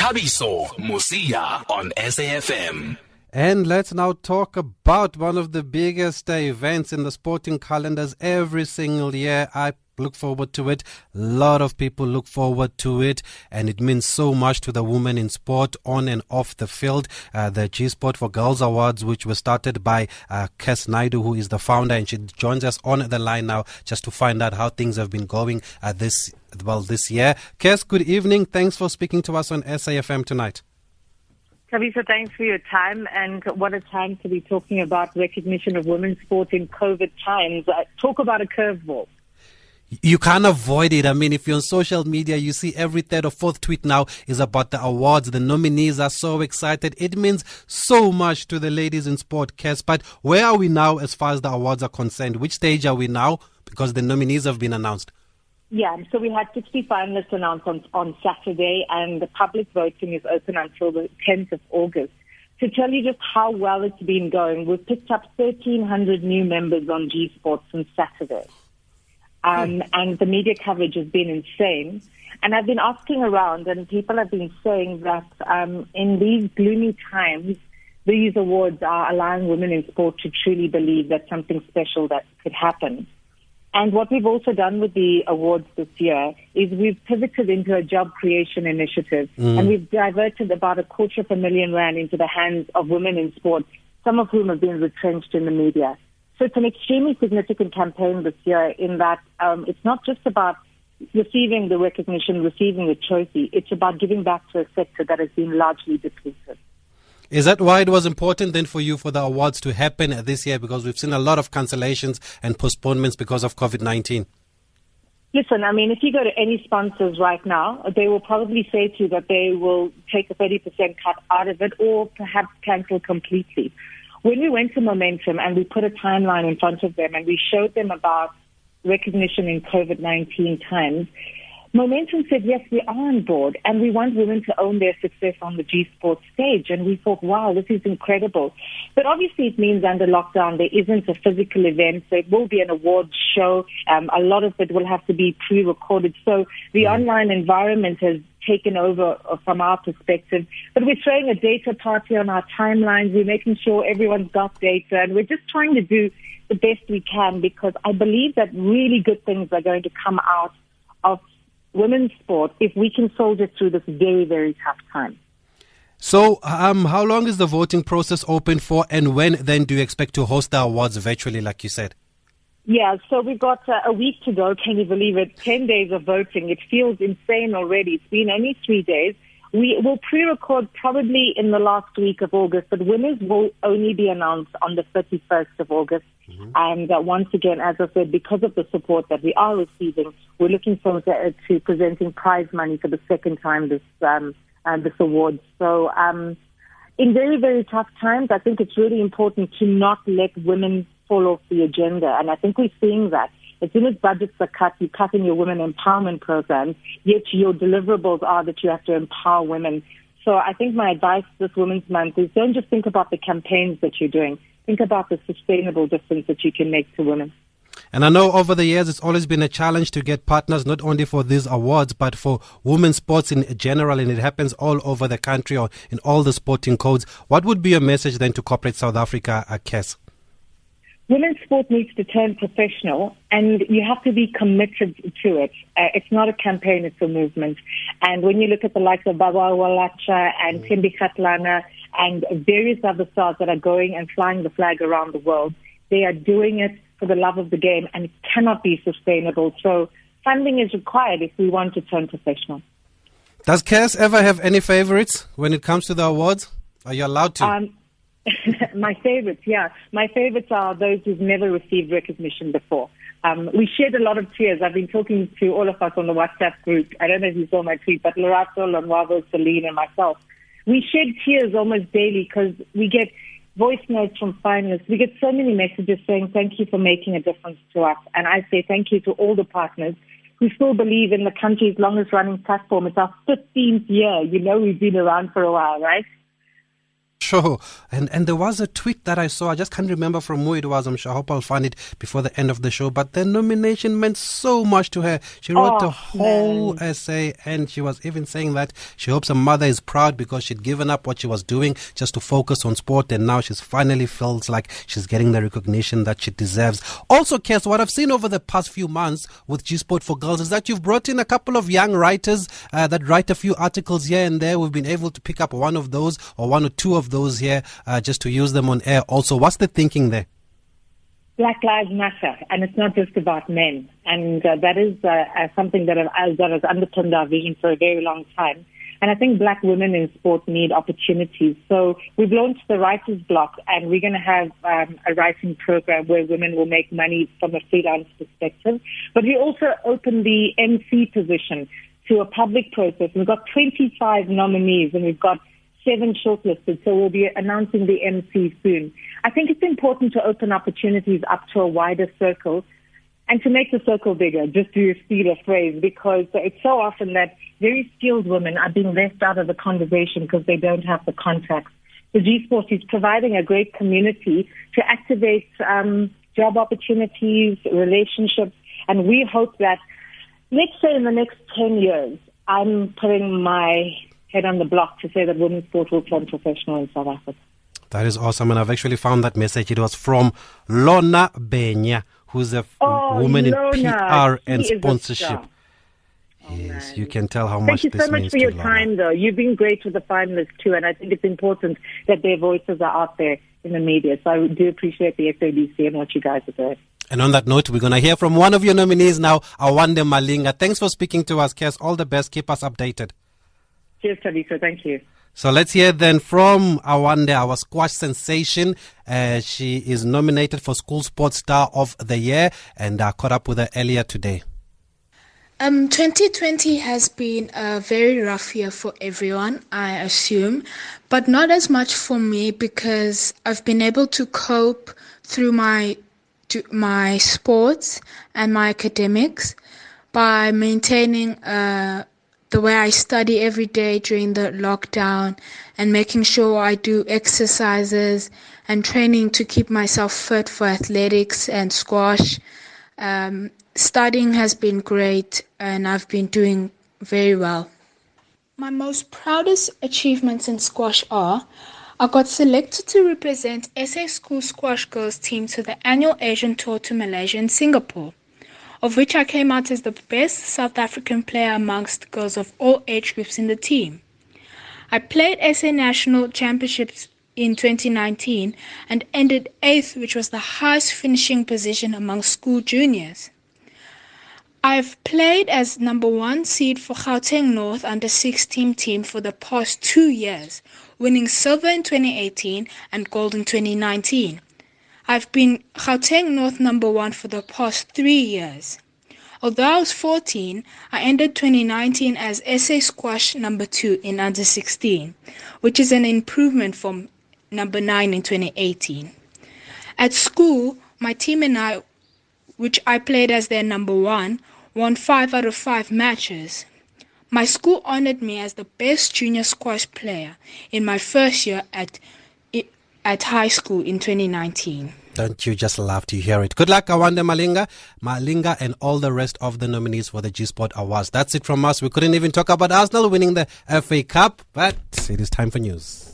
Kabiso Musiya on SAFM. And let's now talk about one of the biggest events in the sporting calendars every single year. I look forward to it. A lot of people look forward to it, and it means so much to the women in sport on and off the field. The G Sport for Girls Awards, which was started by Kes Naidu, who is the founder, and she joins us on the line now just to find out how things have been going this year. Kes, good evening. Thanks for speaking to us on SAFM tonight. Kabiso, thanks for your time, and what a time to be talking about recognition of women's sport in COVID times. Talk about a curveball. You can't avoid it. I mean, if you're on social media, you see every third or fourth tweet now is about the awards. The nominees are so excited. It means so much to the ladies in sport, Kes. But where are we now as far as the awards are concerned? Which stage are we now? Because the nominees have been announced. Yeah, so we had 60 finalists announced on Saturday, and the public voting is open until the 10th of August. To tell you just how well it's been going, we've picked up 1,300 new members on G Sport since Saturday. And the media coverage has been insane. And I've been asking around, and people have been saying that in these gloomy times, these awards are allowing women in sport to truly believe that something special that could happen. And what we've also done with the awards this year is we've pivoted into a job creation initiative, and we've diverted about R250 million into the hands of women in sport, some of whom have been retrenched in the media. So it's an extremely significant campaign this year in that it's not just about receiving the recognition, receiving the trophy. It's about giving back to a sector that has been largely depleted. Is that why it was important then for you for the awards to happen this year? Because we've seen a lot of cancellations and postponements because of COVID-19. Listen, I mean, if you go to any sponsors right now, they will probably say to you that they will take a 30% cut out of it or perhaps cancel completely. When we went to Momentum and we put a timeline in front of them and we showed them about recognition in COVID-19 times, Momentum said, yes, we are on board and we want women to own their success on the G Sport stage. And we thought, wow, this is incredible. But obviously it means under lockdown there isn't a physical event, so it will be an awards show. A lot of it will have to be pre-recorded. So the online environment has taken over from our perspective. But we're throwing a data party on our timelines. We're making sure everyone's got data. And we're just trying to do the best we can because I believe that really good things are going to come out of women's sport if we can soldier through this very, very tough time. So how long is the voting process open for, and when then do you expect to host the awards virtually, like you said? Yeah, so we've got a week to go. Can you believe it? 10 days of voting. It feels insane already. It's been only 3 days. We will pre-record probably in the last week of August, but winners will only be announced on the 31st of August. And once again, as I said, because of the support that we are receiving, we're looking forward to presenting prize money for the second time this award. So in very, very tough times, I think it's really important to not let women fall off the agenda. And I think we're seeing that. As soon as budgets are cut, you cut in your women empowerment programs, yet your deliverables are that you have to empower women. So I think my advice this Women's Month is don't just think about the campaigns that you're doing. Think about the sustainable difference that you can make to women. And I know over the years it's always been a challenge to get partners, not only for these awards, but for women's sports in general, and it happens all over the country or in all the sporting codes. What would be your message then to corporate South Africa, Kes? Women's sport needs to turn professional, and you have to be committed to it. It's not a campaign, it's a movement. And when you look at the likes of Baba Walacha and Tumi Khathlana and various other stars that are going and flying the flag around the world, they are doing it for the love of the game, and it cannot be sustainable. So funding is required if we want to turn professional. Does Kes ever have any favorites when it comes to the awards? Are you allowed to? My favorites, yeah. My favorites are those who've never received recognition before. We shared a lot of tears. I've been talking to all of us on the WhatsApp group. I don't know if you saw my tweet, but Lorato, Lonwavo, Celine, and myself, we shed tears almost daily because we get voice notes from finalists. We get so many messages saying thank you for making a difference to us. And I say thank you to all the partners who still believe in the country's longest running platform. It's our 15th year. You know we've been around for a while, right? Sure. And there was a tweet that I saw. I just can't remember from who it was. I'm sure I hope I'll find it before the end of the show. But the nomination meant so much to her. She wrote the whole essay, and she was even saying that she hopes her mother is proud because she'd given up what she was doing just to focus on sport, and now she's finally feels like she's getting the recognition that she deserves. Also, Kes, what I've seen over the past few months with G Sport for Girls is that you've brought in a couple of young writers that write a few articles here and there. We've been able to pick up one of those or one or two of those here just to use them on air also. What's the thinking there? Black Lives Matter, and it's not just about men. And that is something that has underpinned our vision for a very long time. And I think black women in sport need opportunities. So we've launched the Writers Block, and we're going to have a writing program where women will make money from a freelance perspective. But we also opened the MC position to a public process. We've got 25 nominees, and we've got 7 shortlisted, so we'll be announcing the MC soon. I think it's important to open opportunities up to a wider circle and to make the circle bigger, just to steal a phrase, because it's so often that very skilled women are being left out of the conversation because they don't have the contacts. The G Sport is providing a great community to activate job opportunities, relationships, and we hope that, let's say in the next 10 years, I'm putting my head on the block to say that women's sport will turn professional in South Africa. That is awesome, and I've actually found that message. It was from Lona Benya, who's a woman in PR and sponsorship. Yes, you can tell how much this means. Thank you so much for your time, though. You've been great with the finalists too, and I think it's important that their voices are out there in the media. So I do appreciate the SABC and what you guys are doing. And on that note, we're going to hear from one of your nominees now, Awande Malinga. Thanks for speaking to us, Kes. All the best. Keep us updated. Cheers, Kabiso. Thank you. So let's hear then from Awande, our squash sensation. She is nominated for School Sports Star of the Year, and I caught up with her earlier today. 2020 has been a very rough year for everyone, I assume, but not as much for me because I've been able to cope through my sports and my academics by maintaining the way I study every day during the lockdown and making sure I do exercises and training to keep myself fit for athletics and squash. Studying has been great and I've been doing very well. My most proudest achievements in squash are I got selected to represent SA School Squash Girls team to the annual Asian tour to Malaysia and Singapore, of which I came out as the best South African player amongst girls of all age groups in the team. I played SA National Championships in 2019 and ended 8th, which was the highest finishing position among school juniors. I've played as number 1 seed for Gauteng North under 16 team for the past 2 years, winning silver in 2018 and gold in 2019. I've been Gauteng North number 1 for the past 3 years. Although I was 14, I ended 2019 as SA Squash number 2 in under 16, which is an improvement from number 9 in 2018. At school, my team and I, which I played as their number 1, won 5 out of 5 matches. My school honored me as the best junior squash player in my first year at high school in 2019. Don't you just love to hear it? Good luck, Awande Malinga, and all the rest of the nominees for the G Sport Awards. That's it from us. We couldn't even talk about Arsenal winning the FA Cup, but it is time for news.